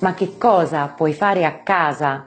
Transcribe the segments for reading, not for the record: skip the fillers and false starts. ma che cosa puoi fare a casa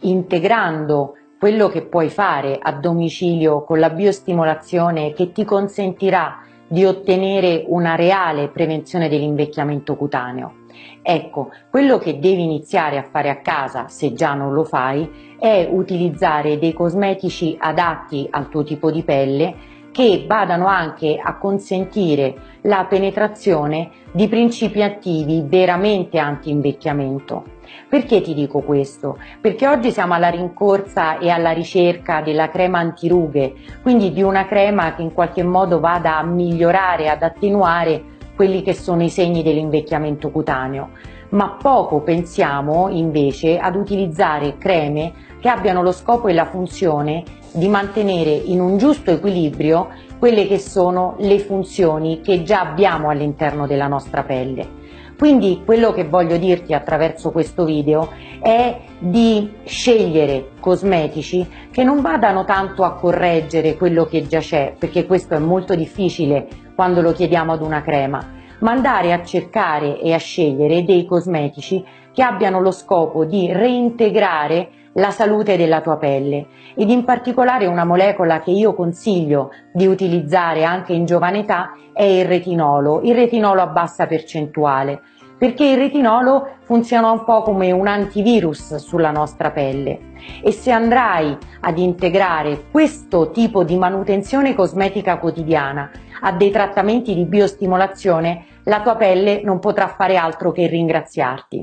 integrando quello che puoi fare a domicilio con la biostimolazione che ti consentirà di ottenere una reale prevenzione dell'invecchiamento cutaneo. Ecco, quello che devi iniziare a fare a casa, se già non lo fai, è utilizzare dei cosmetici adatti al tuo tipo di pelle che vadano anche a consentire la penetrazione di principi attivi veramente anti-invecchiamento. Perché ti dico questo? Perché oggi siamo alla rincorsa e alla ricerca della crema antirughe, quindi di una crema che in qualche modo vada a migliorare, ad attenuare quelli che sono i segni dell'invecchiamento cutaneo. Ma poco pensiamo invece ad utilizzare creme che abbiano lo scopo e la funzione di mantenere in un giusto equilibrio quelle che sono le funzioni che già abbiamo all'interno della nostra pelle. Quindi quello che voglio dirti attraverso questo video è di scegliere cosmetici che non vadano tanto a correggere quello che già c'è, perché questo è molto difficile quando lo chiediamo ad una crema, ma andare a cercare e a scegliere dei cosmetici che abbiano lo scopo di reintegrare la salute della tua pelle, ed in particolare una molecola che io consiglio di utilizzare anche in giovane età è il retinolo a bassa percentuale, perché il retinolo funziona un po' come un antivirus sulla nostra pelle, e se andrai ad integrare questo tipo di manutenzione cosmetica quotidiana a dei trattamenti di biostimolazione, la tua pelle non potrà fare altro che ringraziarti.